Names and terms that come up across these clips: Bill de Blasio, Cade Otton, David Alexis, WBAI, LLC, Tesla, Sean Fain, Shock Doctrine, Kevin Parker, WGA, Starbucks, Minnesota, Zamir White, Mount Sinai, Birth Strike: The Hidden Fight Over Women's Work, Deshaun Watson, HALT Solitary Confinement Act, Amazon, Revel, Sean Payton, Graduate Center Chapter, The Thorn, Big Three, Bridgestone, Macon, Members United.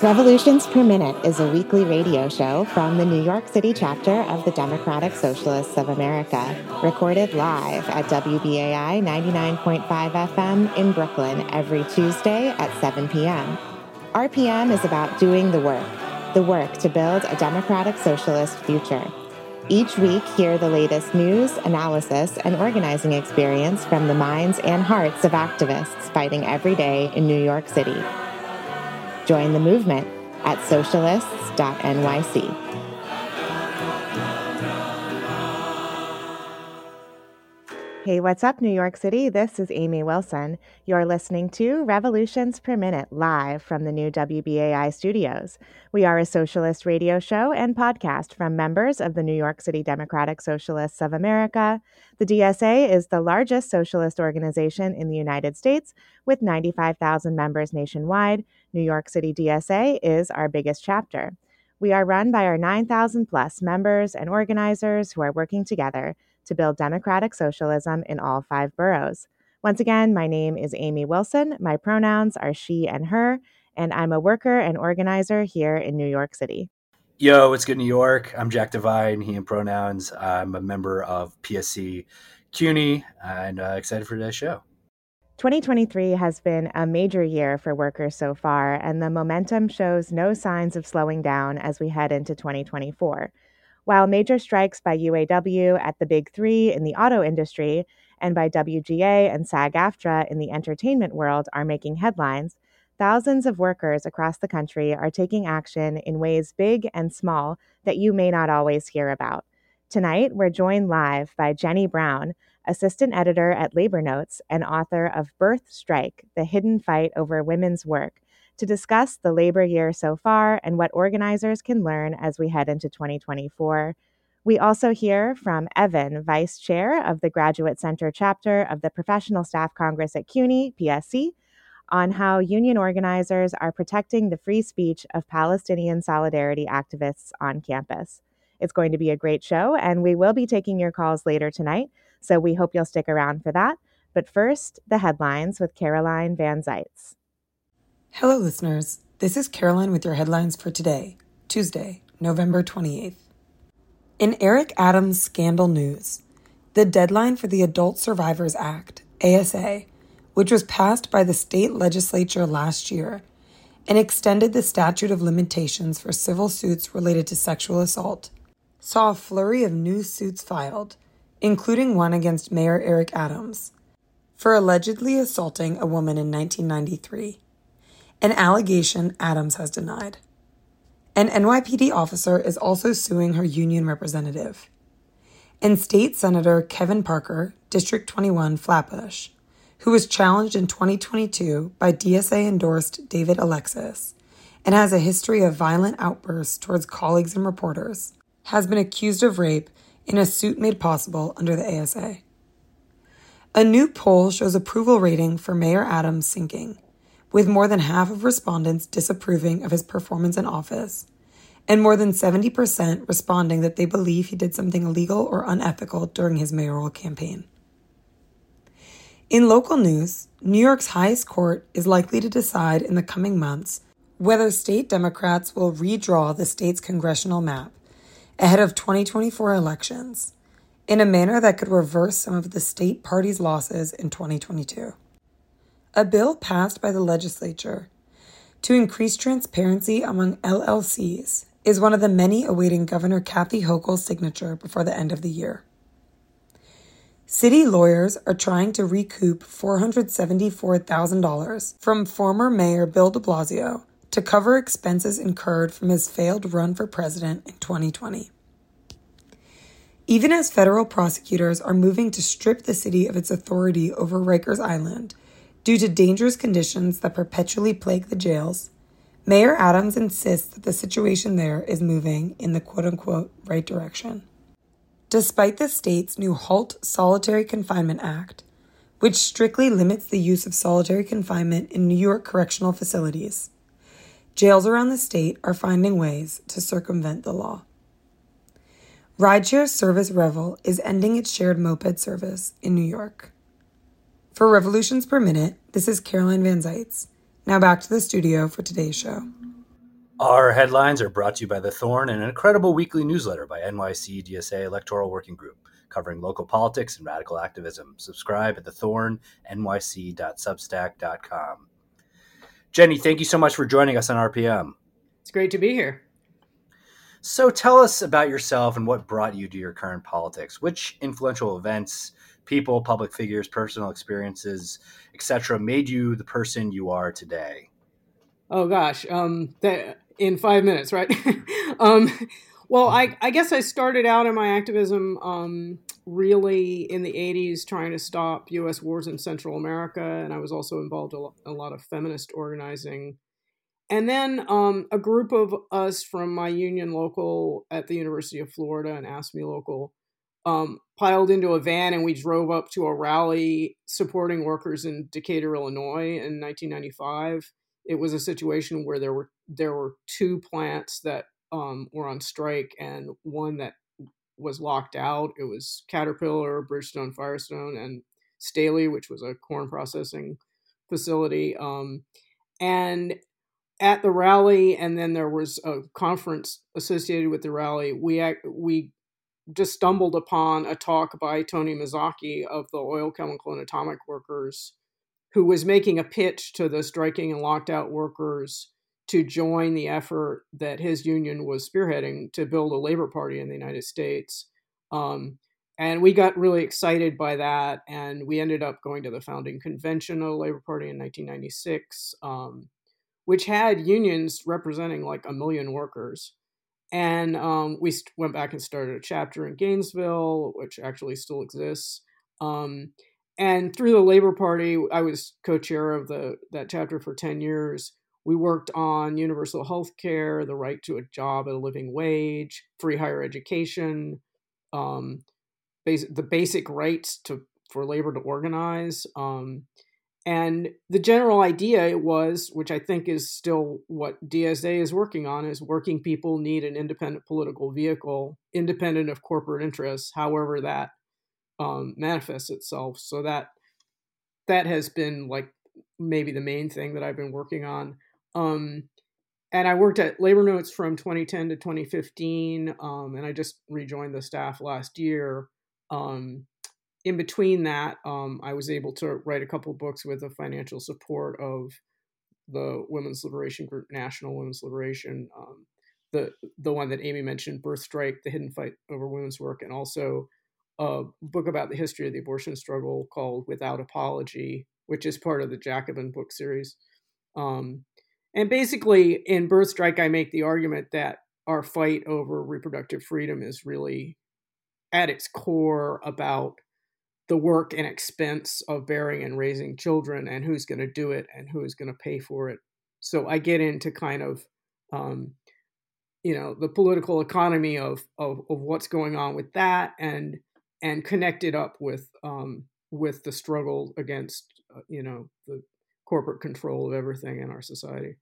Revolutions Per Minute is a weekly radio show from the New York City chapter of the Democratic Socialists of America, recorded live at WBAI 99.5 FM in Brooklyn every Tuesday at 7 p.m. RPM is about doing the work to build a democratic socialist future. Each week, hear the latest news, analysis, and organizing experience from the minds and hearts of activists fighting every day in New York City. Join the movement at socialists.nyc. Hey, what's up, New York City? This is Amy Wilson. You're listening to Revolutions Per Minute live from the new WBAI studios. We are a socialist radio show and podcast from members of the New York City Democratic Socialists of America. The DSA is the largest socialist organization in the United States with 95,000 members nationwide. New York City DSA is our biggest chapter. We are run by our 9,000 plus members and organizers who are working together to build democratic socialism in all five boroughs. Once again, my name is Amy Wilson. My pronouns are she and her, and I'm a worker and organizer here in New York City. Yo, what's good, New York? I'm Jack Devine, he and pronouns. I'm a member of PSC CUNY and excited for today's show. 2023 has been a major year for workers so far, and the momentum shows no signs of slowing down as we head into 2024. While major strikes by UAW at the Big Three in the auto industry and by WGA and SAG-AFTRA in the entertainment world are making headlines, thousands of workers across the country are taking action in ways big and small that you may not always hear about. Tonight, we're joined live by Jenny Brown, assistant editor at Labor Notes and author of Birth Strike: The Hidden Fight Over Women's Work, to discuss the labor year so far and what organizers can learn as we head into 2024. We also hear from Evan, vice chair of the Graduate Center chapter of the Professional Staff Congress at CUNY, PSC, on how union organizers are protecting the free speech of Palestinian solidarity activists on campus. It's going to be a great show, and we will be taking your calls later tonight, so we hope you'll stick around for that. But first, the headlines with Caroline Van Zeitz. Hello, listeners. This is Caroline with your headlines for today, Tuesday, November 28th. In Eric Adams' scandal news, the deadline for the Adult Survivors Act, ASA, which was passed by the state legislature last year and extended the statute of limitations for civil suits related to sexual assault, saw a flurry of new suits filed, including one against Mayor Eric Adams for allegedly assaulting a woman in 1993. An allegation Adams has denied. An NYPD officer is also suing her union representative. And State Senator Kevin Parker, District 21, Flatbush, who was challenged in 2022 by DSA-endorsed David Alexis and has a history of violent outbursts towards colleagues and reporters, has been accused of rape in a suit made possible under the ASA. A new poll shows approval rating for Mayor Adams sinking, with more than half of respondents disapproving of his performance in office, and more than 70% responding that they believe he did something illegal or unethical during his mayoral campaign. In local news, New York's highest court is likely to decide in the coming months whether state Democrats will redraw the state's congressional map ahead of 2024 elections in a manner that could reverse some of the state party's losses in 2022. A bill passed by the legislature to increase transparency among LLCs is one of the many awaiting Governor Kathy Hochul's signature before the end of the year. City lawyers are trying to recoup $474,000 from former Mayor Bill de Blasio to cover expenses incurred from his failed run for president in 2020. Even as federal prosecutors are moving to strip the city of its authority over Rikers Island due to dangerous conditions that perpetually plague the jails, Mayor Adams insists that the situation there is moving in the quote-unquote right direction. Despite the state's new HALT Solitary Confinement Act, which strictly limits the use of solitary confinement in New York correctional facilities, jails around the state are finding ways to circumvent the law. Rideshare service Revel is ending its shared moped service in New York. For Revolutions Per Minute, this is Caroline Van Zeitz. Now back to the studio for today's show. Our headlines are brought to you by The Thorn and an incredible weekly newsletter by NYC DSA Electoral Working Group covering local politics and radical activism. Subscribe at thethornnyc.substack.com. Jenny, thank you so much for joining us on RPM. It's great to be here. So tell us about yourself and what brought you to your current politics. Which influential events, people, public figures, personal experiences, etc., made you the person you are today? Oh, gosh. In 5 minutes, right? Well, I guess I started out in my activism really in the 80s trying to stop U.S. wars in Central America. And I was also involved in a lot of feminist organizing. And then a group of us from my union local at the University of Florida and ASME local piled into a van and we drove up to a rally supporting workers in Decatur, Illinois in 1995. It was a situation where there were two plants that were on strike and one that was locked out. It was Caterpillar, Bridgestone, Firestone, and Staley, which was a corn processing facility. And at the rally, and then there was a conference associated with the rally, we just stumbled upon a talk by Tony Mazzocchi of the Oil, Chemical, and Atomic Workers, who was making a pitch to the striking and locked out workers to join the effort that his union was spearheading to build a labor party in the United States. And we got really excited by that. And we ended up going to the founding convention of the Labor Party in 1996, which had unions representing like 1 million workers. And we went back and started a chapter in Gainesville, which actually still exists. And through the Labor Party, I was co-chair of that chapter for 10 years. We worked on universal health care, the right to a job at a living wage, free higher education, the basic rights for labor to organize. And the general idea was, which I think is still what DSA is working on, is working people need an independent political vehicle, independent of corporate interests, however that manifests itself. So that has been like maybe the main thing that I've been working on. And I worked at Labor Notes from 2010 to 2015. And I just rejoined the staff last year. In between that, I was able to write a couple books with the financial support of the Women's Liberation Group, National Women's Liberation, the one that Amy mentioned, Birth Strike: The Hidden Fight Over Women's Work, and also a book about the history of the abortion struggle called Without Apology, which is part of the Jacobin book series. And basically in Birth Strike, I make the argument that our fight over reproductive freedom is really at its core about the work and expense of bearing and raising children and who's going to do it and who is going to pay for it. So I get into kind of, the political economy of what's going on with that and connect it up with the struggle against, the corporate control of everything in our society.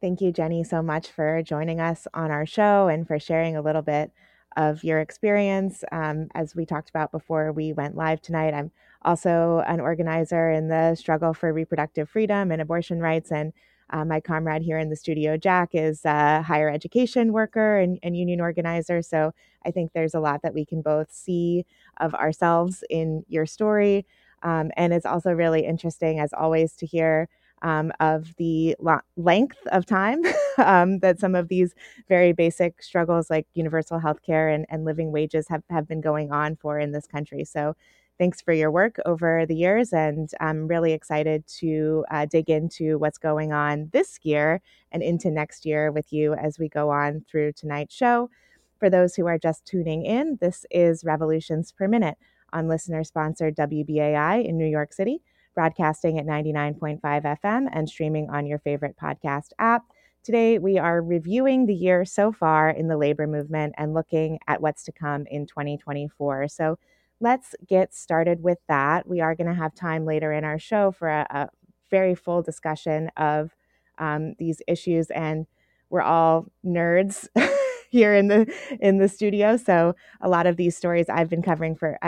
Thank you, Jenny, so much for joining us on our show and for sharing a little bit of your experience. As we talked about before we went live tonight, I'm also an organizer in the struggle for reproductive freedom and abortion rights. And my comrade here in the studio, Jack, is a higher education worker and union organizer. So I think there's a lot that we can both see of ourselves in your story. And it's also really interesting, as always, to hear of the length of time that some of these very basic struggles like universal health care and living wages have been going on for in this country. So thanks for your work over the years, and I'm really excited to dig into what's going on this year and into next year with you as we go on through tonight's show. For those who are just tuning in, this is Revolutions Per Minute on listener-sponsored WBAI in New York City, broadcasting at 99.5 FM and streaming on your favorite podcast app. Today, we are reviewing the year so far in the labor movement and looking at what's to come in 2024. So let's get started with that. We are going to have time later in our show for a very full discussion of these issues, and we're all nerds here in the studio. So a lot of these stories I've been covering for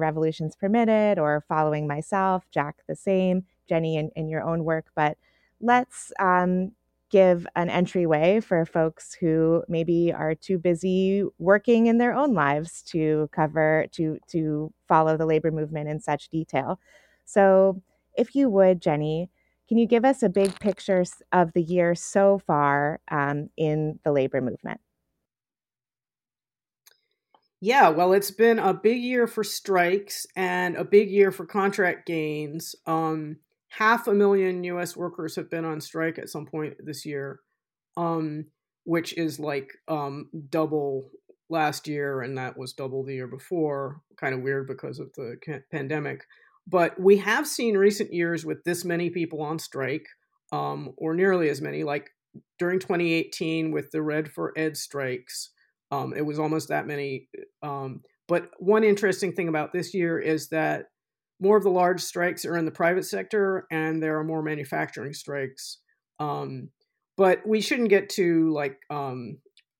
Revolutions Per Minute or following myself, Jack the same, Jenny in your own work. But let's give an entryway for folks who maybe are too busy working in their own lives to cover, to follow the labor movement in such detail. So if you would, Jenny, can you give us a big picture of the year so far in the labor movement? Yeah, well, it's been a big year for strikes and a big year for contract gains. 500,000 U.S. workers have been on strike at some point this year, which is like double last year, and that was double the year before. Kind of weird because of the pandemic. But we have seen recent years with this many people on strike, or nearly as many, like during 2018 with the Red for Ed strikes. It was almost that many. But one interesting thing about this year is that more of the large strikes are in the private sector and there are more manufacturing strikes. But we shouldn't get too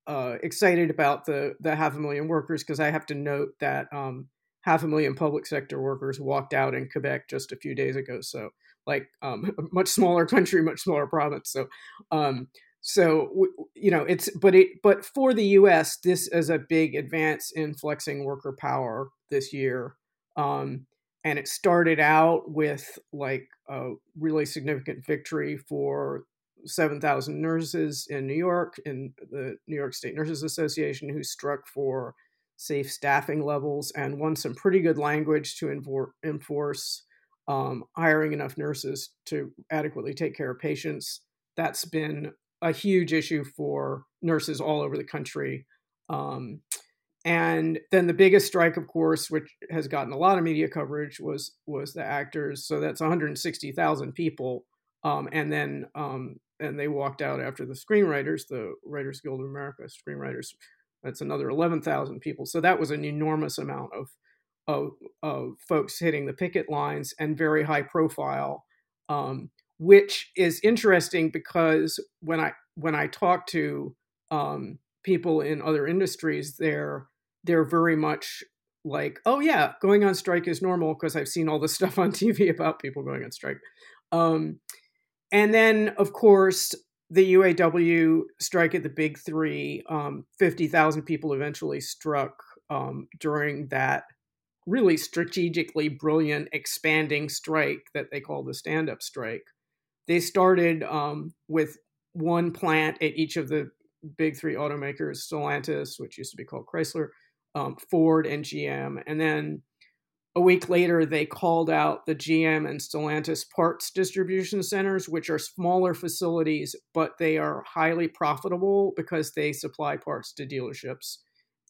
excited about the 500,000 workers, because I have to note that 500,000 public sector workers walked out in Quebec just a few days ago. So a much smaller country, much smaller province. So, you know, but for the U.S., this is a big advance in flexing worker power this year. And it started out with a really significant victory for 7,000 nurses in New York, in the New York State Nurses Association, who struck for safe staffing levels and won some pretty good language to enforce hiring enough nurses to adequately take care of patients. That's been a huge issue for nurses all over the country. And then the biggest strike, of course, which has gotten a lot of media coverage, was the actors. So that's 160,000 people. And they walked out after the screenwriters, the Writers Guild of America screenwriters. That's another 11,000 people. So that was an enormous amount of folks hitting the picket lines, and very high profile, which is interesting because when I talk to people in other industries, they're very much like, oh yeah, going on strike is normal, because I've seen all this stuff on TV about people going on strike. And then, of course, the UAW strike at the big three, 50,000 people eventually struck during that really strategically brilliant expanding strike that they call the stand-up strike. They started with one plant at each of the big three automakers, Stellantis, which used to be called Chrysler, Ford, and GM. And then a week later, they called out the GM and Stellantis parts distribution centers, which are smaller facilities, but they are highly profitable because they supply parts to dealerships.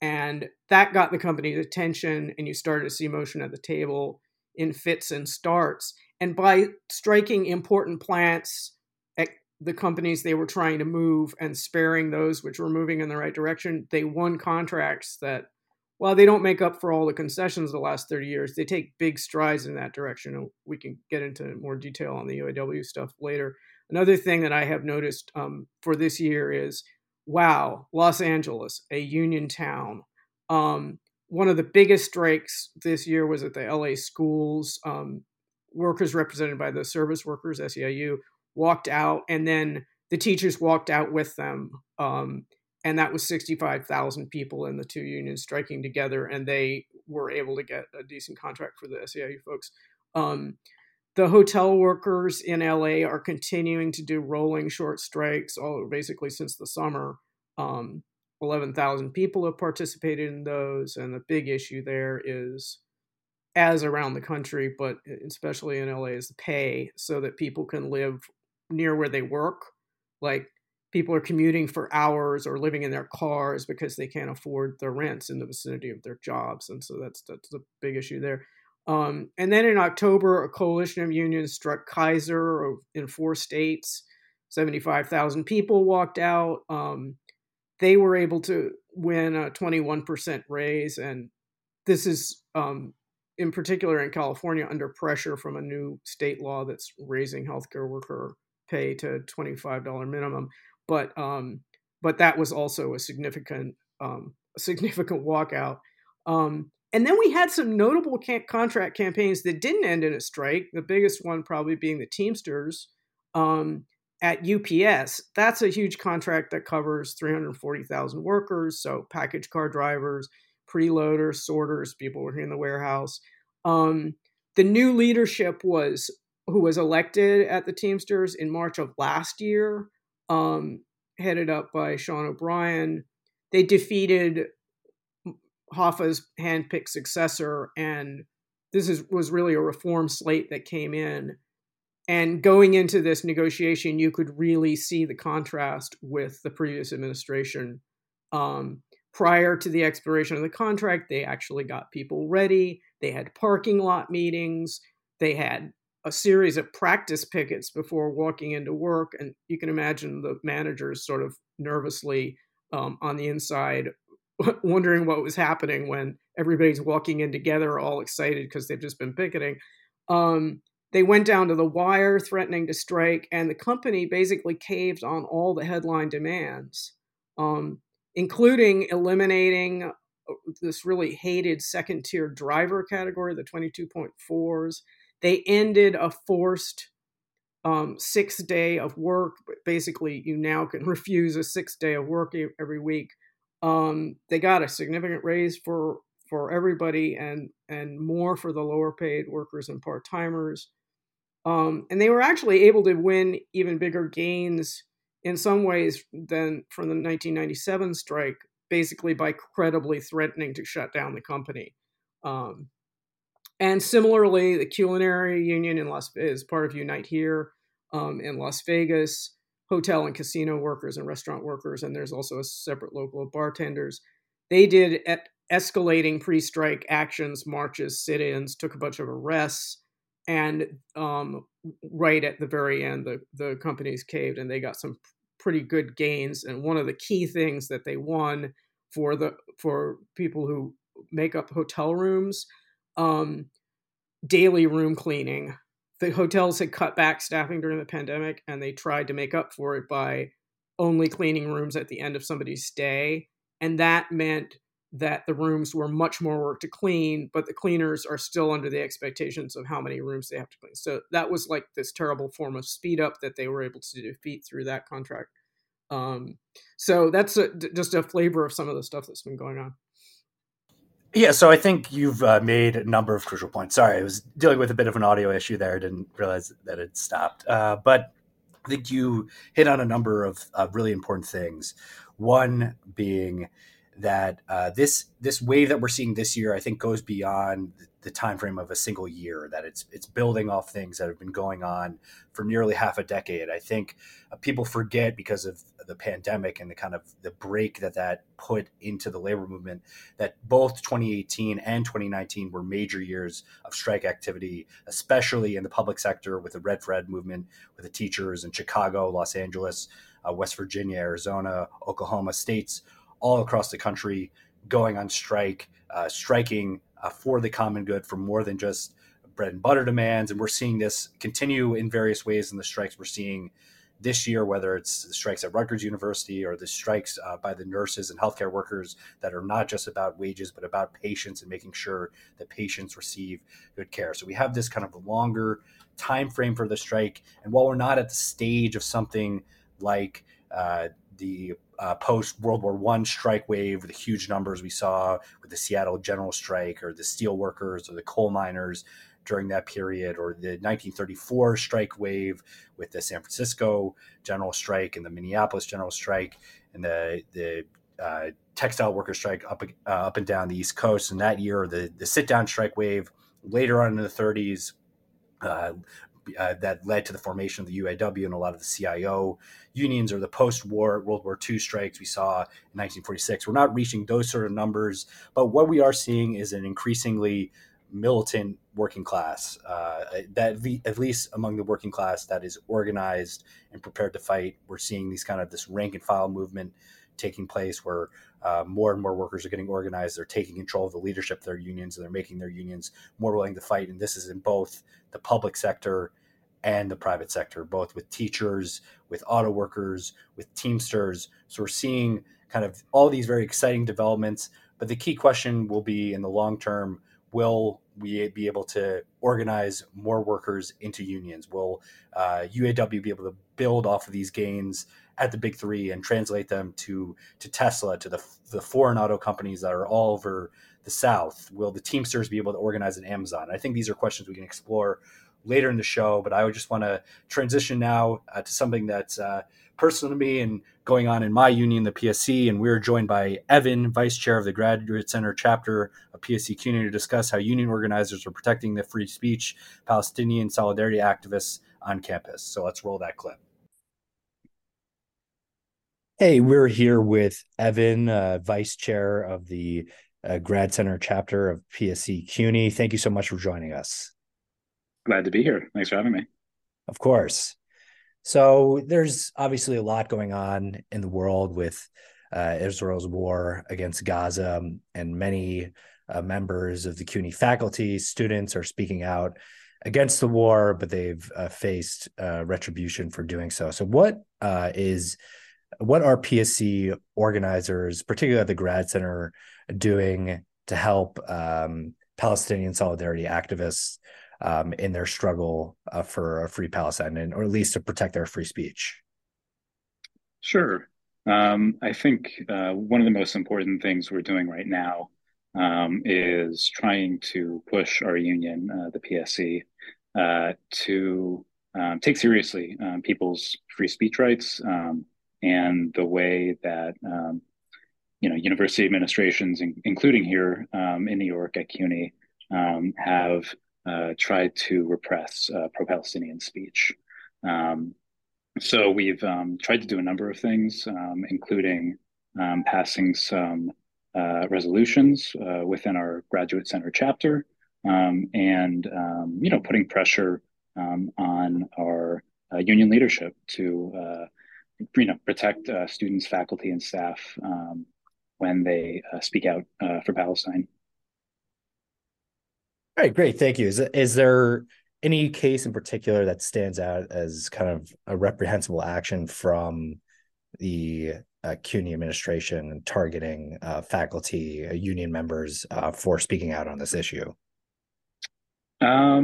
And that got the company's attention, and you started to see motion at the table in fits and starts. And by striking important plants at the companies they were trying to move and sparing those which were moving in the right direction, they won contracts that, while they don't make up for all the concessions the last 30 years, they take big strides in that direction. And we can get into more detail on the UAW stuff later. Another thing that I have noticed for this year is, wow, Los Angeles, a union town. One of the biggest strikes this year was at the LA schools. Workers represented by the service workers, SEIU, walked out, and then the teachers walked out with them. And that was 65,000 people in the two unions striking together, and they were able to get a decent contract for the SEIU folks. The hotel workers in LA are continuing to do rolling short strikes all basically since the summer. 11,000 people have participated in those. And the big issue there is, as around the country, but especially in LA, is the pay, so that people can live near where they work. Like, people are commuting for hours or living in their cars because they can't afford the rents in the vicinity of their jobs. And so that's the big issue there. And then in October, a coalition of unions struck Kaiser in four states. 75,000 people walked out. They were able to win a 21% raise. And this is, in particular in California, under pressure from a new state law that's raising healthcare worker pay to $25 minimum. But that was also a significant walkout. And then we had some notable contract campaigns that didn't end in a strike, the biggest one probably being the Teamsters. at UPS, that's a huge contract that covers 340,000 workers. So package car drivers, preloaders, sorters, people working in the warehouse. The new leadership who was elected at the Teamsters in March of last year, headed up by Sean O'Brien. They defeated Hoffa's handpicked successor, and this was really a reform slate that came in. And going into this negotiation, you could really see the contrast with the previous administration. Prior to the expiration of the contract, they actually got people ready. They had parking lot meetings. They had a series of practice pickets before walking into work. And you can imagine the managers sort of nervously on the inside wondering what was happening when everybody's walking in together, all excited because they've just been picketing. They went down to the wire threatening to strike, and the company basically caved on all the headline demands, including eliminating this really hated second-tier driver category, the 22.4s. They ended a forced 6-day of work. Basically, you now can refuse a 6-day of work every week. They got a significant raise for everybody and more for the lower paid workers and part-timers. And they were actually able to win even bigger gains in some ways than from the 1997 strike, basically by credibly threatening to shut down the company. And similarly, the culinary union is part of Unite Here in Las Vegas, hotel and casino workers and restaurant workers, and there's also a separate local of bartenders. They did escalating pre-strike actions, marches, sit-ins, took a bunch of arrests, and right at the very end, the companies caved and they got some pretty good gains. And one of the key things that they won for people who make up hotel rooms, daily room cleaning. The hotels had cut back staffing during the pandemic, and they tried to make up for it by only cleaning rooms at the end of somebody's stay. And that meant that the rooms were much more work to clean, but the cleaners are still under the expectations of how many rooms they have to clean. So that was like this terrible form of speed up that they were able to defeat through that contract. So that's just a flavor of some of the stuff that's been going on. Yeah, so I think you've made a number of crucial points. Sorry, I was dealing with a bit of an audio issue there. I didn't realize that it stopped. But I think you hit on a number of really important things. One being that this wave that we're seeing this year, I think, goes beyond the time frame of a single year, that it's building off things that have been going on for nearly half a decade. I think people forget, because of the pandemic and the kind of the break that put into the labor movement, that both 2018 and 2019 were major years of strike activity, especially in the public sector with the Red for Red movement, with the teachers in Chicago, Los Angeles, West Virginia, Arizona, Oklahoma, states all across the country going on strike, striking for the common good for more than just bread and butter demands. And we're seeing this continue in various ways in the strikes we're seeing this year, whether it's the strikes at Rutgers University or the strikes by the nurses and healthcare workers that are not just about wages, but about patients and making sure that patients receive good care. So we have this kind of longer time frame for the strike. And while we're not at the stage of something like the post-World War I strike wave, the huge numbers we saw with the Seattle General Strike or the steel workers or the coal miners during that period, or the 1934 strike wave with the San Francisco General Strike and the Minneapolis General Strike and the textile worker strike up and down the East Coast. And that year, the sit-down strike wave later on in the 30s, that led to the formation of the UAW and a lot of the CIO unions, or the post-war World War II strikes we saw in 1946. We're not reaching those sort of numbers, but what we are seeing is an increasingly militant working class, that at least among the working class that is organized and prepared to fight. We're seeing these kind of this rank and file movement taking place where more and more workers are getting organized. They're taking control of the leadership of their unions, and they're making their unions more willing to fight. And this is in both the public sector and the private sector, both with teachers, with auto workers, with Teamsters. So we're seeing kind of all these very exciting developments. But the key question will be, in the long term, will we be able to organize more workers into unions? Will UAW be able to build off of these gains at the big three and translate them to Tesla, to the foreign auto companies that are all over the South? Will the Teamsters be able to organize in Amazon? I think these are questions we can explore later in the show, but I would just want to transition now to something that's personal to me and going on in my union, the PSC. And we're joined by Evan, vice chair of the Graduate Center chapter of PSC CUNY, to discuss how union organizers are protecting the free speech Palestinian solidarity activists on campus. So let's roll that clip. Hey, we're here with Evan, vice chair of the Grad Center chapter of PSC CUNY. Thank you so much for joining us. Glad to be here. Thanks for having me. Of course. So there's obviously a lot going on in the world with Israel's war against Gaza, and many members of the CUNY faculty, students are speaking out against the war, but they've faced retribution for doing so. So what are PSC organizers, particularly at the Grad Center, doing to help Palestinian solidarity activists in their struggle for a free Palestine, and or at least to protect their free speech? Sure. I think one of the most important things we're doing right now is trying to push our union, the PSC, to take seriously people's free speech rights and the way that university administrations, including here in New York at CUNY, have tried to repress pro-Palestinian speech. So we've tried to do a number of things, including passing some resolutions within our Graduate Center chapter, and putting pressure on our union leadership to protect students, faculty, and staff when they speak out for Palestine. All right, great. Thank you. Is there any case in particular that stands out as kind of a reprehensible action from the CUNY administration targeting faculty, union members for speaking out on this issue? I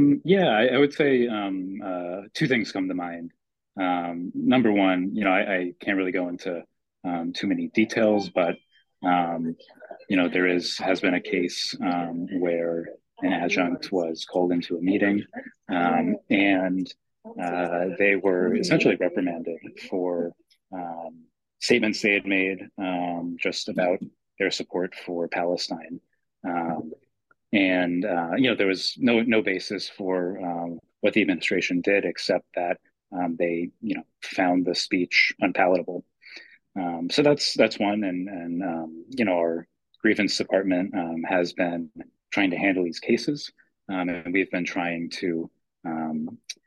would say two things come to mind. Number one, I can't really go into too many details, but there has been a case where an adjunct was called into a meeting, and they were essentially reprimanded for statements they had made just about their support for Palestine. There was no basis for what the administration did, except that they, found the speech unpalatable. So that's one. And our grievance department has been trying to handle these cases, and we've been trying to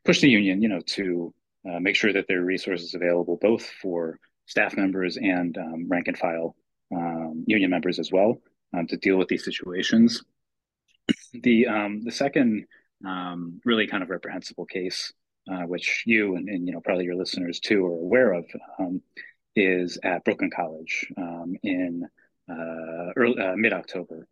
push the union, to make sure that there are resources available both for staff members and rank and file union members as well, to deal with these situations. The second really kind of reprehensible case, which you and probably your listeners too are aware of, is at Brooklyn College in mid-October.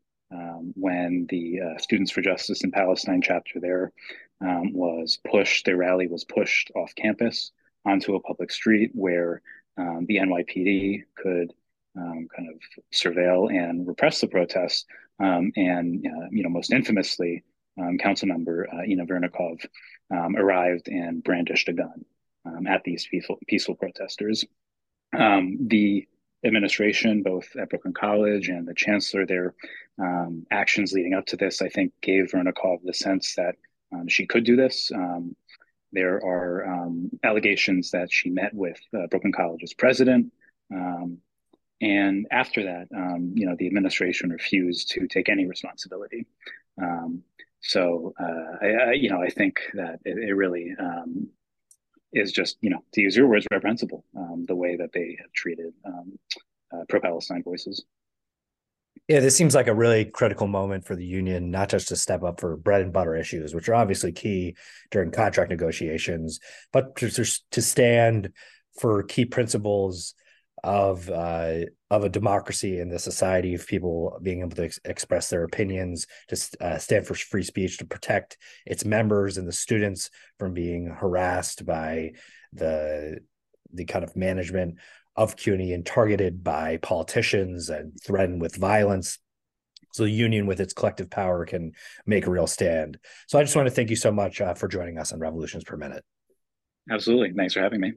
When the Students for Justice in Palestine chapter there their rally was pushed off campus onto a public street where the NYPD could kind of surveil and repress the protest. Most infamously, council member Ina Vernikov arrived and brandished a gun at these peaceful protesters. The administration, both at Brooklyn College and the chancellor, their actions leading up to this, I think, gave Vernikov the sense that she could do this. There are allegations that she met with Brooklyn College's president. And after that, the administration refused to take any responsibility. I think that it really is just, to use your words, reprehensible, the way that they have treated pro-Palestine voices. Yeah, this seems like a really critical moment for the union, not just to step up for bread and butter issues, which are obviously key during contract negotiations, but to stand for key principles of a democracy and the society, of people being able to express their opinions, to stand for free speech, to protect its members and the students from being harassed by the kind of management of CUNY and targeted by politicians and threatened with violence. So the union, with its collective power, can make a real stand. So I just want to thank you so much for joining us on Revolutions Per Minute. Absolutely. Thanks for having me.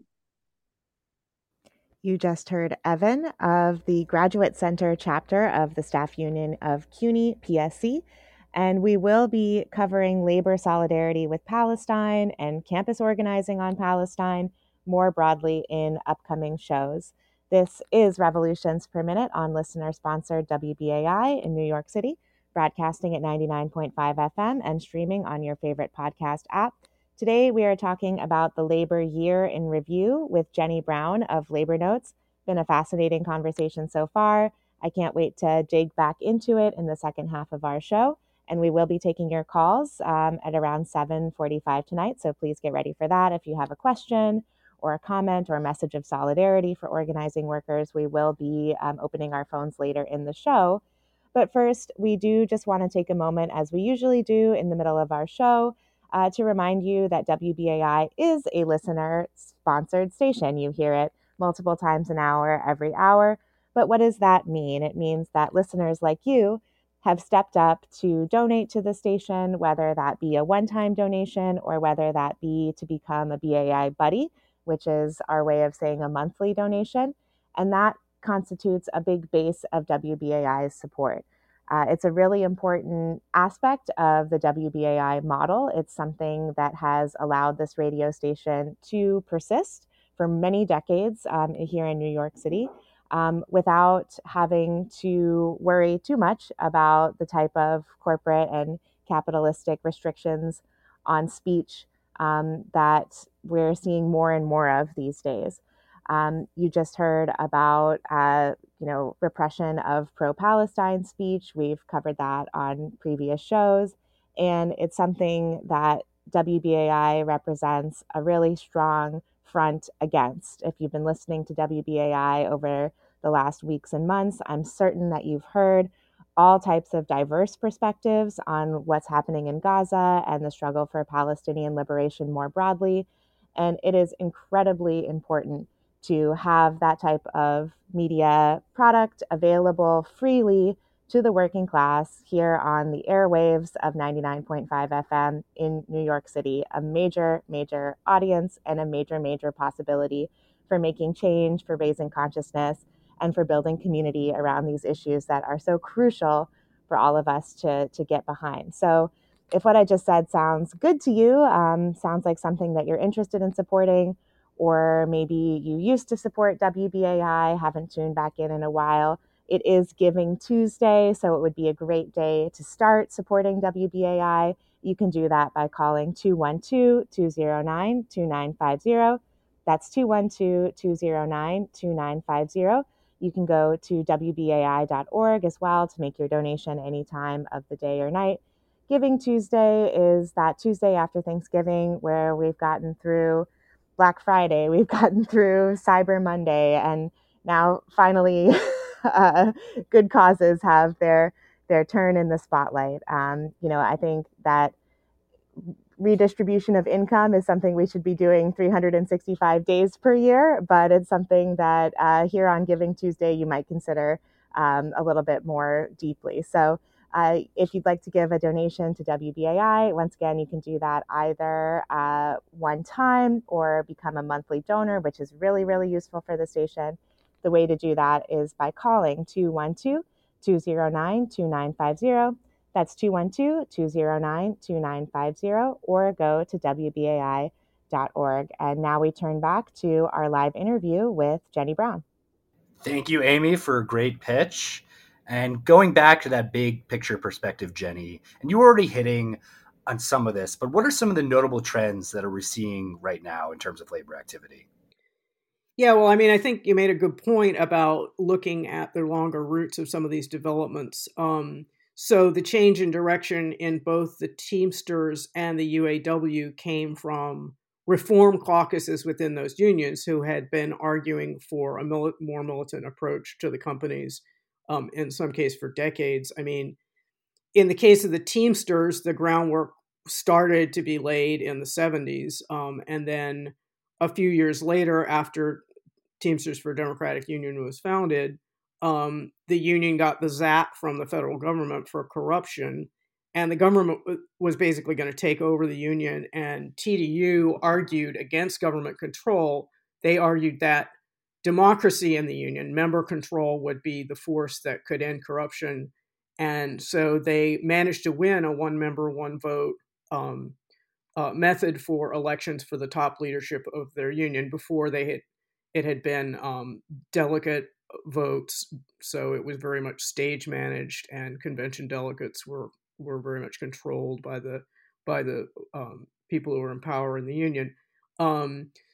You just heard Evan of the Graduate Center chapter of the Staff Union of CUNY PSC. And we will be covering labor solidarity with Palestine and campus organizing on Palestine more broadly in upcoming shows. This is Revolutions Per Minute on listener-sponsored WBAI in New York City, broadcasting at 99.5 FM and streaming on your favorite podcast app. Today, we are talking about the labor year in review with Jenny Brown of Labor Notes. Been a fascinating conversation so far. I can't wait to dig back into it in the second half of our show. And we will be taking your calls at around 7:45 tonight. So please get ready for that. If you have a question or a comment or a message of solidarity for organizing workers, we will be opening our phones later in the show. But first, we do just want to take a moment, as we usually do in the middle of our show, to remind you that WBAI is a listener-sponsored station. You hear it multiple times an hour, every hour. But what does that mean? It means that listeners like you have stepped up to donate to the station, whether that be a one-time donation or whether that be to become a BAI buddy, which is our way of saying a monthly donation, and that constitutes a big base of WBAI's support. It's a really important aspect of the WBAI model. It's something that has allowed this radio station to persist for many decades here in New York City without having to worry too much about the type of corporate and capitalistic restrictions on speech that we're seeing more and more of these days. You just heard about, repression of pro-Palestine speech. We've covered that on previous shows. And it's something that WBAI represents a really strong front against. If you've been listening to WBAI over the last weeks and months, I'm certain that you've heard all types of diverse perspectives on what's happening in Gaza and the struggle for Palestinian liberation more broadly. And it is incredibly important to have that type of media product available freely to the working class here on the airwaves of 99.5 FM in New York City, a major, major audience and a major, major possibility for making change, for raising consciousness, and for building community around these issues that are so crucial for all of us to get behind. So if what I just said sounds good to you, sounds like something that you're interested in supporting, or maybe you used to support WBAI, haven't tuned back in a while, it is Giving Tuesday, so it would be a great day to start supporting WBAI. You can do that by calling 212-209-2950. That's 212-209-2950. You can go to WBAI.org as well to make your donation any time of the day or night. Giving Tuesday is that Tuesday after Thanksgiving where we've gotten through Black Friday, we've gotten through Cyber Monday, and now finally good causes have their turn in the spotlight. I think that redistribution of income is something we should be doing 365 days per year, but it's something that here on Giving Tuesday you might consider a little bit more deeply. So if you'd like to give a donation to WBAI, once again, you can do that either one time or become a monthly donor, which is really, really useful for the station. The way to do that is by calling 212-209-2950. That's 212-209-2950, or go to WBAI.org. And now we turn back to our live interview with Jenny Brown. Thank you, Amy, for a great pitch. And going back to that big picture perspective, Jenny, and you were already hitting on some of this, but what are some of the notable trends that we're seeing right now in terms of labor activity? Yeah, well, I mean, I think you made a good point about looking at the longer roots of some of these developments. So the change in direction in both the Teamsters and the UAW came from reform caucuses within those unions who had been arguing for a more militant approach to the companies, in some cases for decades. I mean, in the case of the Teamsters, the groundwork started to be laid in the 70s. And then a few years later, after Teamsters for Democratic Union was founded, the union got the zap from the federal government for corruption. And the government was basically going to take over the union. And TDU argued against government control. They argued that democracy in the union, member control, would be the force that could end corruption. And so they managed to win a one-member, one-vote method for elections for the top leadership of their union. Before it had been delegate votes, so it was very much stage managed, and convention delegates were very much controlled by the people who were in power in the union.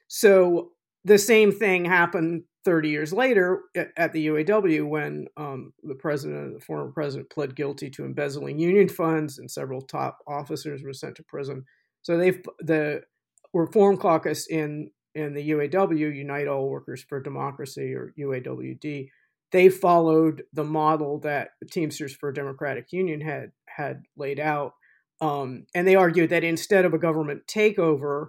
So the same thing happened 30 years later at the UAW when the former president pled guilty to embezzling union funds, and several top officers were sent to prison. So the Reform Caucus in the UAW, Unite All Workers for Democracy, or UAWD, they followed the model that the Teamsters for Democratic Union had laid out. And they argued that instead of a government takeover,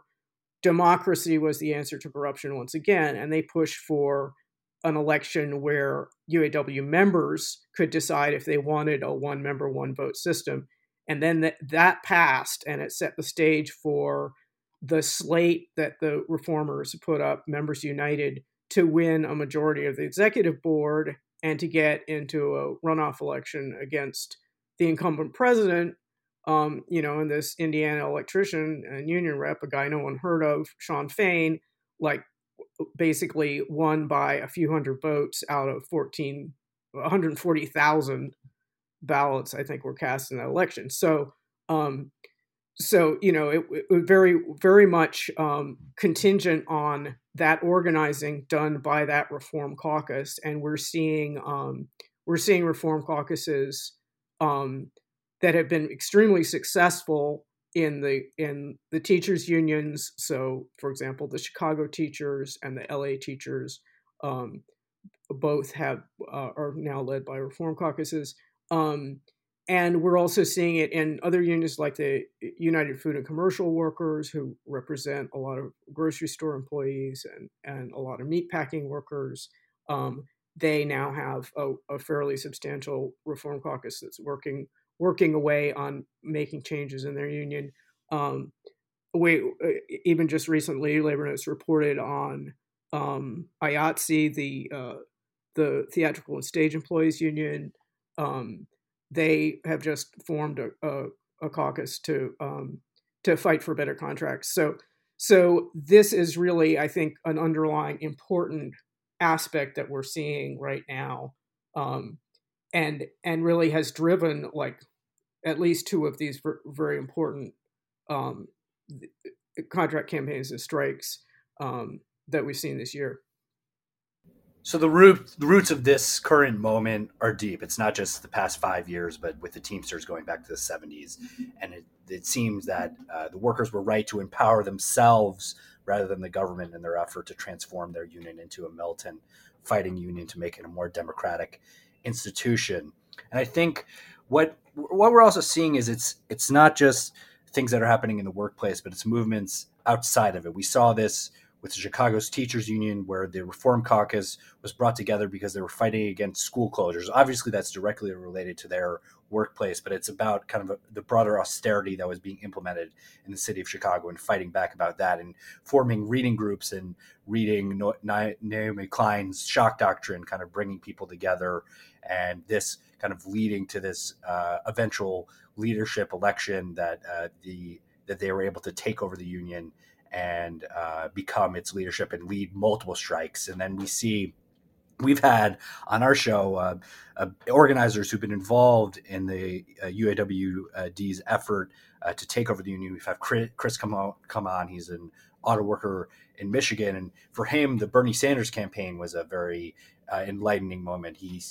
democracy was the answer to corruption once again, and they pushed for an election where UAW members could decide if they wanted a one-member, one-vote system. And then that passed, and it set the stage for the slate that the reformers put up, Members United, to win a majority of the executive board and to get into a runoff election against the incumbent president, and this Indiana electrician and union rep, a guy no one heard of, Sean Fain, basically won by a few hundred votes out of 140,000 ballots, I think, were cast in that election. So it very, very much contingent on that organizing done by that Reform Caucus, and we're seeing Reform Caucuses that have been extremely successful in the teachers' unions. So, for example, the Chicago teachers and the LA teachers both are now led by Reform Caucuses. And we're also seeing it in other unions like the United Food and Commercial Workers, who represent a lot of grocery store employees and a lot of meatpacking workers. They now have a fairly substantial Reform Caucus that's working away on making changes in their union. Even just recently, Labor Notes reported on IATSE, the Theatrical and Stage Employees Union. They have just formed a caucus to fight for better contracts. So this is really, I think, an underlying important aspect that we're seeing right now, and really has driven at least two of these very important contract campaigns and strikes that we've seen this year. So the roots of this current moment are deep. It's not just the past 5 years, but with the Teamsters going back to the 70s. And it seems that the workers were right to empower themselves rather than the government in their effort to transform their union into a militant fighting union to make it a more democratic institution. And I think what we're also seeing is it's not just things that are happening in the workplace, but it's movements outside of it. We saw this with the Chicago's Teachers Union, where the Reform Caucus was brought together because they were fighting against school closures. Obviously, that's directly related to their workplace, but it's about kind of the broader austerity that was being implemented in the city of Chicago and fighting back about that and forming reading groups and reading Naomi Klein's shock doctrine, kind of bringing people together, and this kind of leading to this eventual leadership election that they were able to take over the union and become its leadership and lead multiple strikes. And then we've had on our show organizers who've been involved in the UAWD's effort to take over the union. We've had Chris come on. He's an auto worker in Michigan. And for him, the Bernie Sanders campaign was a very enlightening moment. He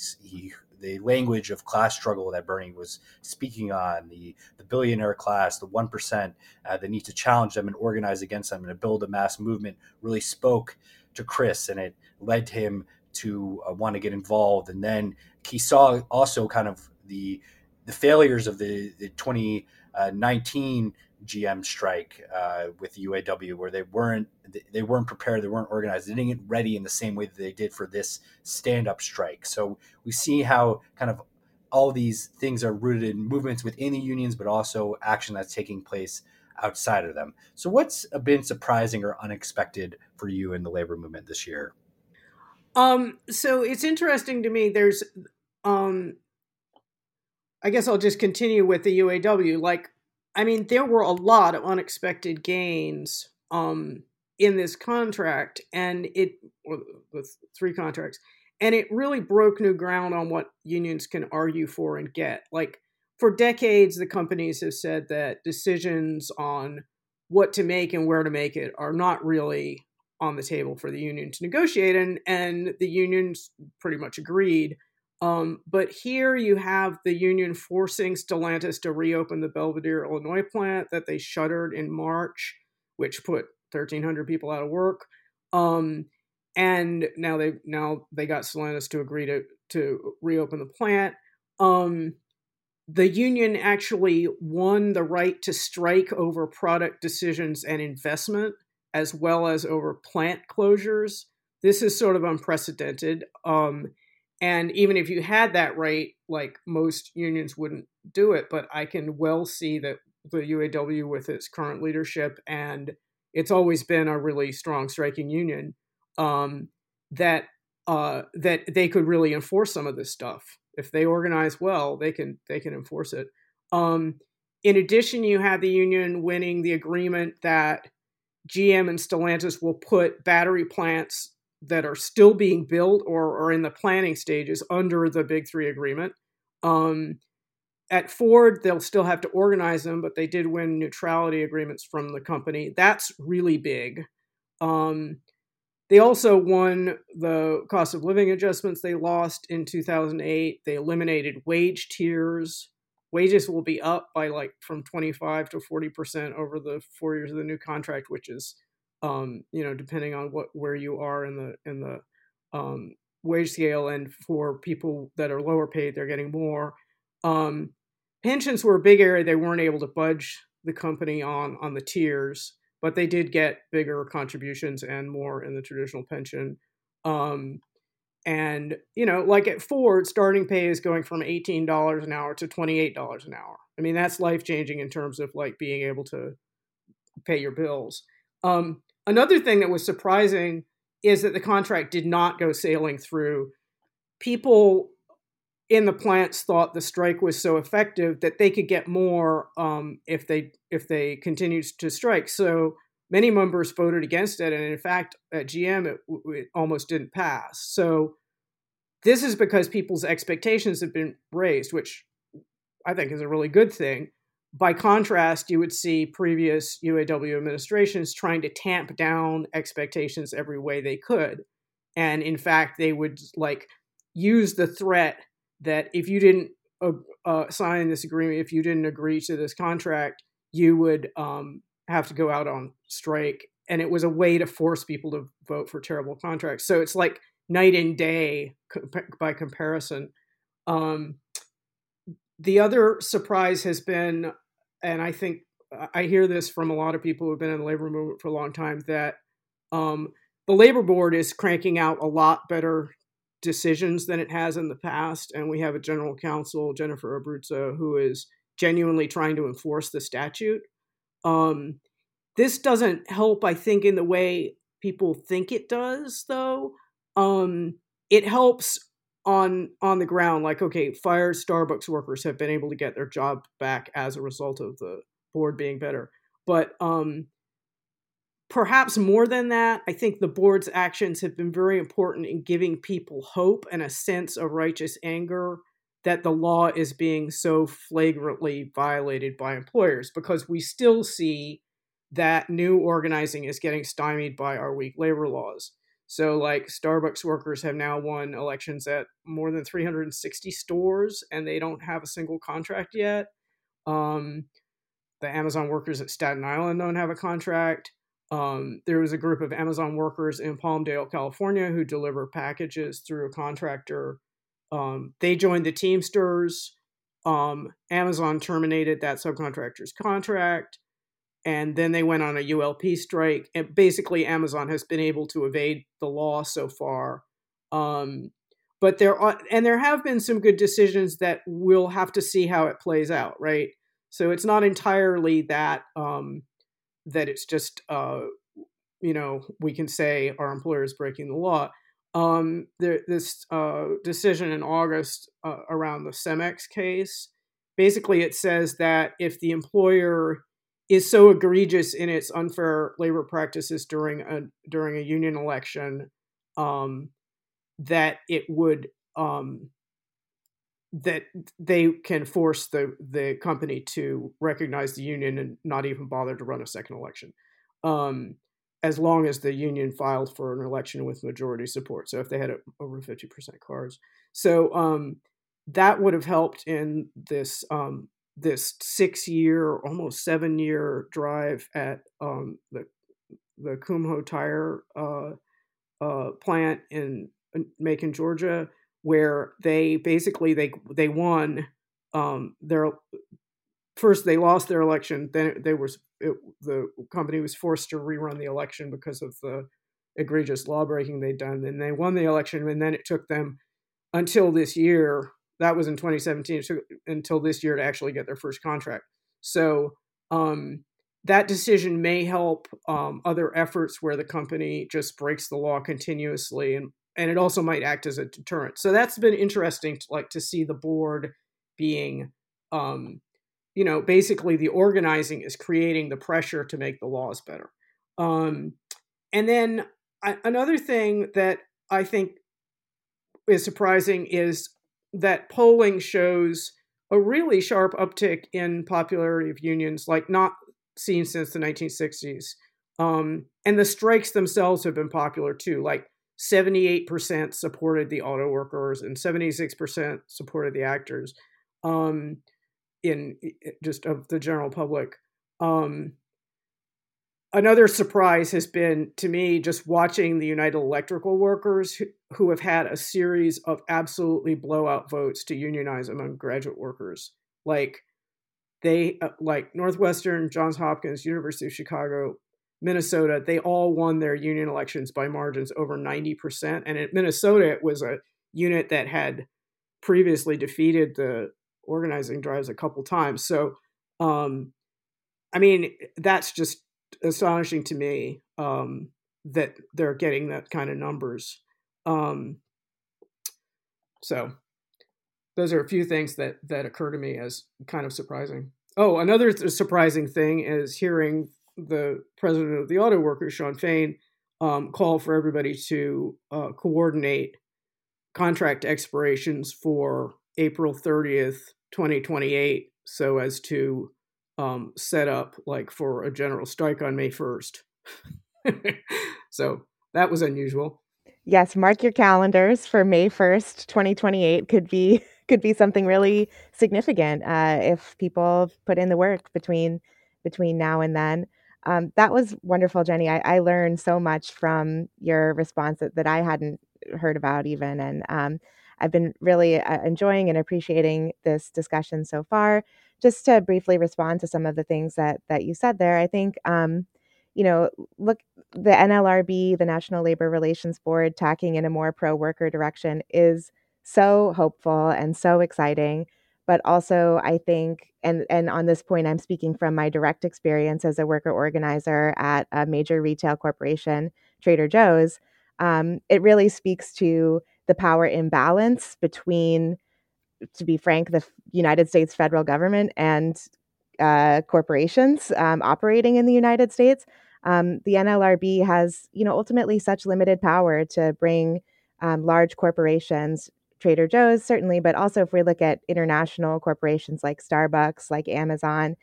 the language of class struggle that Bernie was speaking on, the billionaire class, the 1%, the need to challenge them and organize against them and to build a mass movement really spoke to Chris, and it led him to want to get involved. And then he saw also kind of the failures of the 2019 GM strike with the UAW, where they weren't prepared, they weren't organized, they didn't get ready in the same way that they did for this stand-up strike. So we see how kind of all these things are rooted in movements within the unions, but also action that's taking place outside of them. So what's been surprising or unexpected for you in the labor movement this year? So it's interesting to me, there's, I guess I'll just continue with the UAW. Like, I mean, there were a lot of unexpected gains in this contract, and with three contracts, and it really broke new ground on what unions can argue for and get. Like, for decades, the companies have said that decisions on what to make and where to make it are not really on the table for the union to negotiate, and the unions pretty much agreed. But here you have the union forcing Stellantis to reopen the Belvidere, Illinois plant that they shuttered in March, which put 1,300 people out of work. And now they got Stellantis to agree to reopen the plant. The union actually won the right to strike over product decisions and investment, as well as over plant closures. This is sort of unprecedented. And even if you had that right, like, most unions wouldn't do it. But I can well see that the UAW, with its current leadership, and it's always been a really strong striking union, that they could really enforce some of this stuff. If they organize well, they can enforce it. In addition, you have the union winning the agreement that GM and Stellantis will put battery plants that are still being built or are in the planning stages under the Big Three agreement. At Ford, they'll still have to organize them, but they did win neutrality agreements from the company. That's really big. They also won the cost of living adjustments they lost in 2008. They eliminated wage tiers. Wages will be up by from 25 to 40% over the 4 years of the new contract, which is depending on where you are in the wage scale, and for people that are lower paid, they're getting more. Pensions were a big area they weren't able to budge the company on the tiers, but they did get bigger contributions and more in the traditional pension. Like at Ford, starting pay is going from $18 an hour to $28 an hour. I mean, that's life-changing in terms of being able to pay your bills. Another thing that was surprising is that the contract did not go sailing through. People in the plants thought the strike was so effective that they could get more if they continued to strike. So many members voted against it, and in fact, at GM, it almost didn't pass. So this is because people's expectations have been raised, which I think is a really good thing. By contrast, you would see previous UAW administrations trying to tamp down expectations every way they could. And in fact, they would use the threat that if you didn't sign this agreement, if you didn't agree to this contract, you would have to go out on strike. And it was a way to force people to vote for terrible contracts. So it's like night and day by comparison. The other surprise has been, and I think I hear this from a lot of people who have been in the labor movement for a long time, that the labor board is cranking out a lot better decisions than it has in the past. And we have a general counsel, Jennifer Abruzzo, who is genuinely trying to enforce the statute. This doesn't help, I think, in the way people think it does, though. It helps on the ground, fired Starbucks workers have been able to get their job back as a result of the board being better. But perhaps more than that, I think the board's actions have been very important in giving people hope and a sense of righteous anger that the law is being so flagrantly violated by employers, because we still see that new organizing is getting stymied by our weak labor laws. So like Starbucks workers have now won elections at more than 360 stores, and they don't have a single contract yet. The Amazon workers at Staten Island don't have a contract. There was a group of Amazon workers in Palmdale, California, who deliver packages through a contractor. They joined the Teamsters. Amazon terminated that subcontractor's contract, and then they went on a ULP strike. And basically, Amazon has been able to evade the law so far. But there have been some good decisions that we'll have to see how it plays out, right? So it's not entirely that that it's just we can say our employer is breaking the law. This decision in August around the Cemex case, basically it says that if the employer is so egregious in its unfair labor practices during a union election, that it would that they can force the company to recognize the union and not even bother to run a second election, as long as the union filed for an election with majority support. So if they had over 50% cars. So that would have helped in this this 6-year, almost 7-year drive at the Kumho Tire plant in Macon, Georgia, where they won they lost their election. Then the company was forced to rerun the election because of the egregious lawbreaking they'd done. Then they won the election, and then it took them until this year. That was in 2017. It took until this year to actually get their first contract. So that decision may help other efforts where the company just breaks the law continuously, and it also might act as a deterrent. So that's been interesting to see the board being, basically the organizing is creating the pressure to make the laws better. And then another thing that I think is surprising is that polling shows a really sharp uptick in popularity of unions, like not seen since the 1960s. And the strikes themselves have been popular too. Like, 78% supported the auto workers and 76% supported the actors in just of the general public. Another surprise has been to me just watching the United Electrical Workers who have had a series of absolutely blowout votes to unionize among graduate workers. Like they like Northwestern, Johns Hopkins, University of Chicago, Minnesota, they all won their union elections by margins over 90%. And in Minnesota, it was a unit that had previously defeated the organizing drives a couple times. So, that's just astonishing to me that they're getting that kind of numbers. So those are a few things that occur to me as kind of surprising. Oh, another surprising thing is hearing the president of the auto workers, Sean Fain, called for everybody to coordinate contract expirations for April 30th, 2028, so as to set up for a general strike on May 1st. So that was unusual. Yes, mark your calendars for May 1st, 2028. Could be something really significant if people put in the work between now and then. That was wonderful, Jenny. I learned so much from your response that I hadn't heard about even. And I've been really enjoying and appreciating this discussion so far. Just to briefly respond to some of the things that you said there, I think, look, the NLRB, the National Labor Relations Board, tacking in a more pro-worker direction is so hopeful and so exciting. But also, I think, and on this point, I'm speaking from my direct experience as a worker organizer at a major retail corporation, Trader Joe's, it really speaks to the power imbalance between, to be frank, the United States federal government and corporations operating in the United States. The NLRB has, ultimately such limited power to bring large corporations, Trader Joe's certainly, but also if we look at international corporations like Starbucks, like Amazon,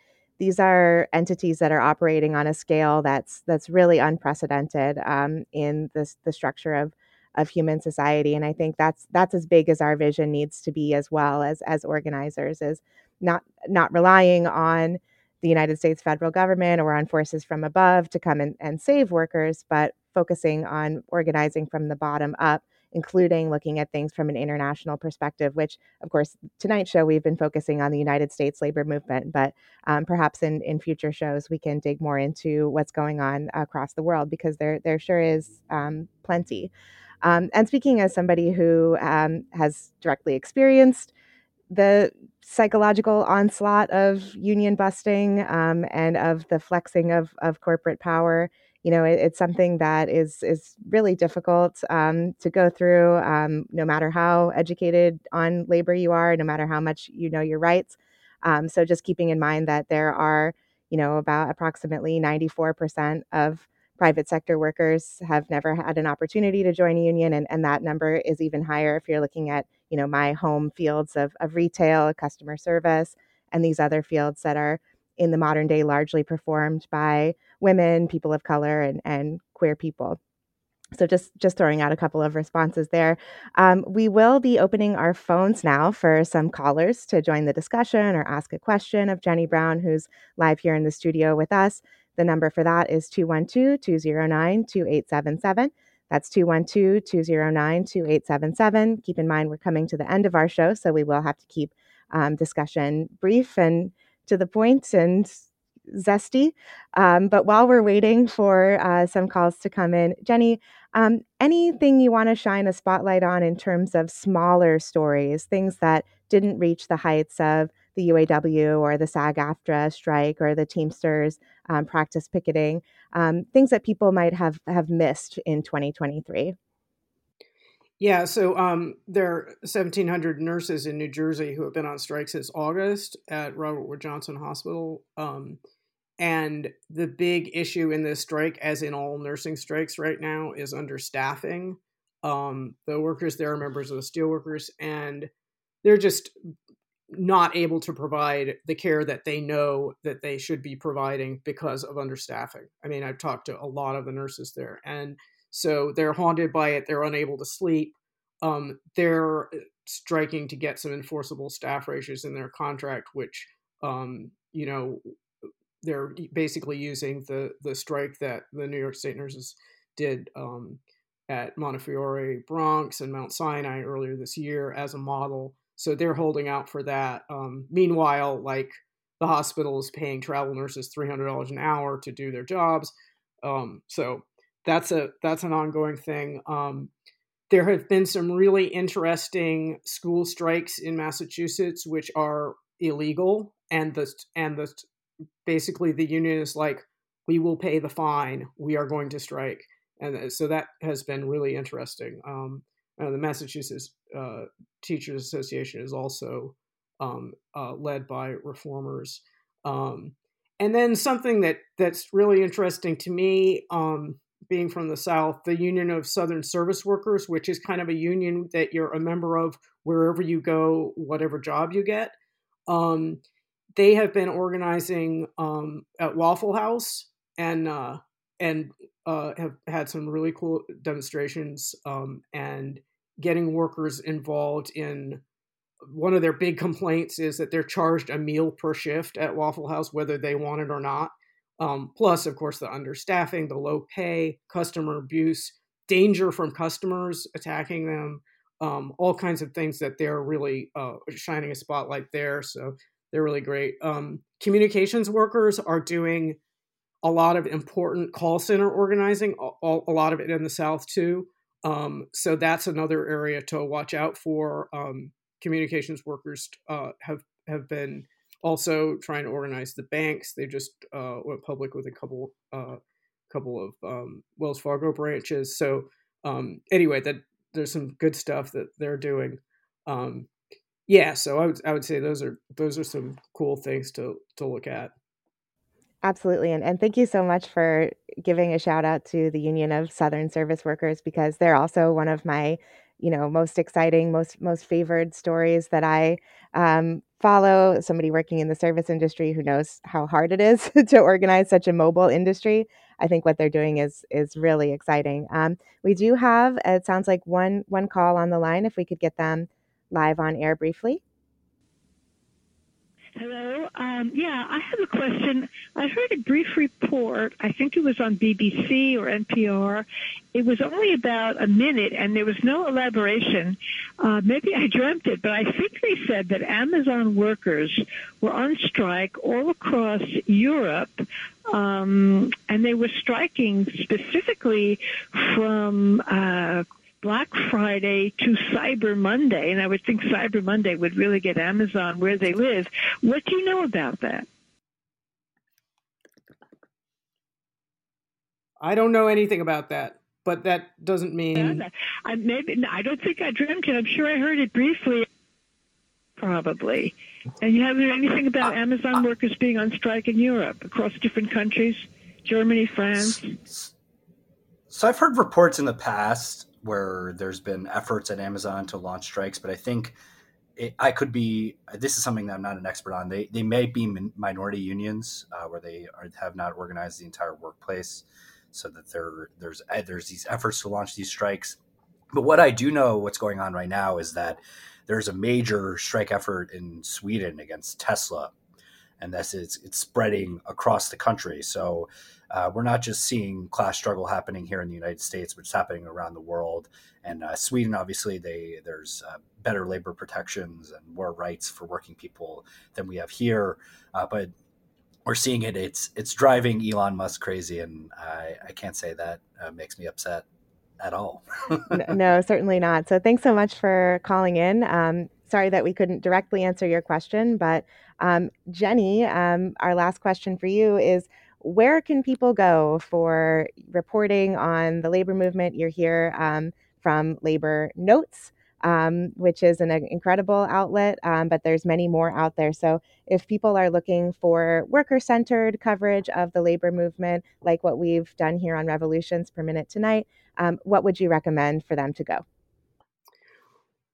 these are entities that are operating on a scale that's really unprecedented in the structure of human society. And I think that's as big as our vision needs to be as well as organizers, is not relying on the United States federal government or on forces from above to come and save workers, but focusing on organizing from the bottom up, including looking at things from an international perspective, which, of course, tonight's show, we've been focusing on the United States labor movement, but perhaps in future shows, we can dig more into what's going on across the world, because there sure is plenty. And speaking as somebody who has directly experienced the psychological onslaught of union busting and of the flexing of corporate power, you know, it's something that is really difficult to go through, no matter how educated on labor you are, no matter how much you know your rights. So just keeping in mind that there are, you know, about approximately 94% of private sector workers have never had an opportunity to join a union. And that number is even higher if you're looking at, you know, my home fields of retail, customer service, and these other fields that are in the modern day largely performed by women, people of color, and queer people. So just throwing out a couple of responses there. We will be opening our phones now for some callers to join the discussion or ask a question of Jenny Brown, who's live here in the studio with us. The number for that is 212-209-2877. That's 212-209-2877. Keep in mind, we're coming to the end of our show, so we will have to keep discussion brief and to the point and zesty. But while we're waiting for some calls to come in, Jenny, anything you want to shine a spotlight on in terms of smaller stories, things that didn't reach the heights of the UAW or the SAG-AFTRA strike or the Teamsters practice picketing, things that people might have missed in 2023? Yeah, so there are 1,700 nurses in New Jersey who have been on strike since August at Robert Wood Johnson Hospital. And the big issue in this strike, as in all nursing strikes right now, is understaffing. The workers there are members of the steelworkers, and they're just not able to provide the care that they know that they should be providing because of understaffing. I mean, I've talked to a lot of the nurses there, and so they're haunted by it. They're unable to sleep. They're striking to get some enforceable staff ratios in their contract, which, you know, they're basically using the strike that the New York State nurses did at Montefiore Bronx and Mount Sinai earlier this year as a model. So they're holding out for that. Meanwhile, like, the hospital is paying travel nurses $300 an hour to do their jobs. So that's an ongoing thing. There have been some really interesting school strikes in Massachusetts, which are illegal, and basically the union is like, we will pay the fine. We are going to strike, and so that has been really interesting. The Massachusetts Teachers Association is also led by reformers, and then something that's really interesting to me. Being from the South, the Union of Southern Service Workers, which is kind of a union that you're a member of wherever you go, whatever job you get. They have been organizing at Waffle House and have had some really cool demonstrations and getting workers involved in. One of their big complaints is that they're charged a meal per shift at Waffle House, whether they want it or not. Plus, of course, the understaffing, the low pay, customer abuse, danger from customers attacking them, all kinds of things that they're really shining a spotlight there. So they're really great. Communications workers are doing a lot of important call center organizing, a lot of it in the South too. So that's another area to watch out for. Communications workers have been also trying to organize the banks. They just went public with a couple of Wells Fargo branches. So anyway, that there's some good stuff that they're doing. So I would say those are some cool things to look at. Absolutely. And thank you so much for giving a shout out to the Union of Southern Service Workers, because they're also one of my you know, most exciting, most favored stories that I follow. Somebody working in the service industry who knows how hard it is to organize such a mobile industry. I think what they're doing is really exciting. We do have, it sounds like one call on the line, if we could get them live on air briefly. Hello. Yeah, I have a question. I heard a brief report, I think it was on BBC or NPR. It was only about a minute, and there was no elaboration. Maybe I dreamt it, but I think they said that Amazon workers were on strike all across Europe, and they were striking specifically from Black Friday to Cyber Monday, and I would think Cyber Monday would really get Amazon where they live. What do you know about that? I don't know anything about that, but that doesn't mean... I don't think I dreamt it. I'm sure I heard it briefly, probably. And you haven't heard anything about Amazon workers being on strike in Europe, across different countries, Germany, France? So I've heard reports in the past where there's been efforts at Amazon to launch strikes, but I think this is something that I'm not an expert on. They may be minority unions where they have not organized the entire workplace, so that there's these efforts to launch these strikes. But what I do know what's going on right now is that there's a major strike effort in Sweden against Tesla, and it's spreading across the country. So we're not just seeing class struggle happening here in the United States, but it's happening around the world. And Sweden, obviously, there's better labor protections and more rights for working people than we have here. But we're seeing it. It's driving Elon Musk crazy, and I can't say that makes me upset at all. No, certainly not. So thanks so much for calling in. Sorry that we couldn't directly answer your question, but Jenny, our last question for you is, where can people go for reporting on the labor movement? You're here from Labor Notes, which is an incredible outlet, but there's many more out there. So if people are looking for worker-centered coverage of the labor movement, like what we've done here on Revolutions Per Minute tonight, what would you recommend for them to go?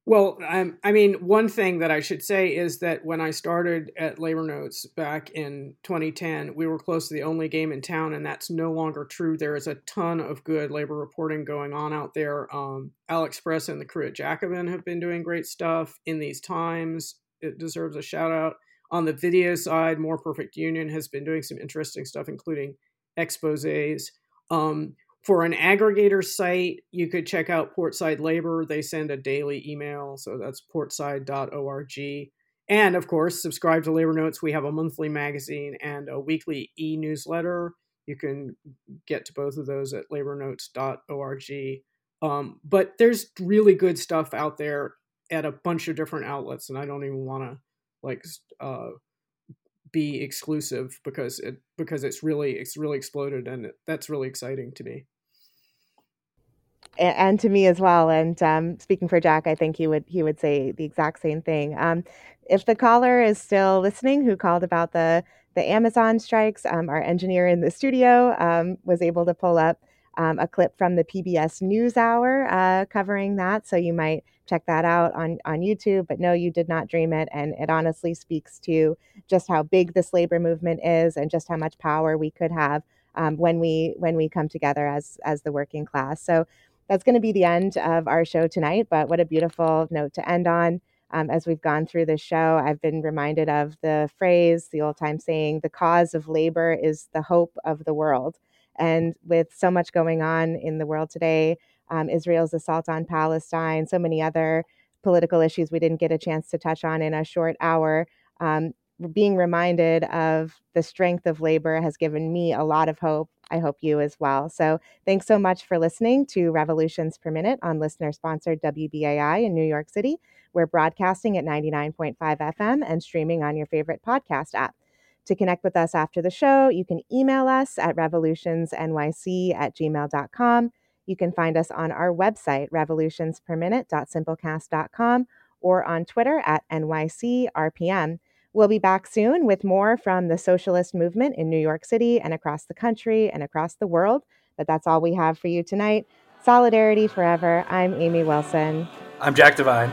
Well, I mean, one thing that I should say is that when I started at Labor Notes back in 2010, we were close to the only game in town, and that's no longer true. There is a ton of good labor reporting going on out there. Alex Press and the crew at Jacobin have been doing great stuff in these times. It deserves a shout out. On the video side, More Perfect Union has been doing some interesting stuff, including exposés. For an aggregator site, you could check out Portside Labor. They send a daily email, so that's portside.org. And, of course, subscribe to Labor Notes. We have a monthly magazine and a weekly e-newsletter. You can get to both of those at labornotes.org. But there's really good stuff out there at a bunch of different outlets, and I don't even want to be exclusive because it's really exploded, and that's really exciting to me. And to me as well. And speaking for Jack, I think he would say the exact same thing. If the caller is still listening, who called about the Amazon strikes, our engineer in the studio was able to pull up a clip from the PBS NewsHour covering that. So you might check that out on YouTube. But no, you did not dream it. And it honestly speaks to just how big this labor movement is and just how much power we could have when we come together as the working class. So that's going to be the end of our show tonight. But what a beautiful note to end on. As we've gone through this show, I've been reminded of the phrase, the old time saying, the cause of labor is the hope of the world. And with so much going on in the world today, Israel's assault on Palestine, so many other political issues we didn't get a chance to touch on in a short hour, being reminded of the strength of labor has given me a lot of hope. I hope you as well. So thanks so much for listening to Revolutions Per Minute on listener-sponsored WBAI in New York City. We're broadcasting at 99.5 FM and streaming on your favorite podcast app. To connect with us after the show, you can email us at revolutionsnyc@gmail.com. You can find us on our website, revolutionsperminute.simplecast.com, or on Twitter at NYCRPM. We'll be back soon with more from the socialist movement in New York City and across the country and across the world. But that's all we have for you tonight. Solidarity forever. I'm Amy Wilson. I'm Jack Devine.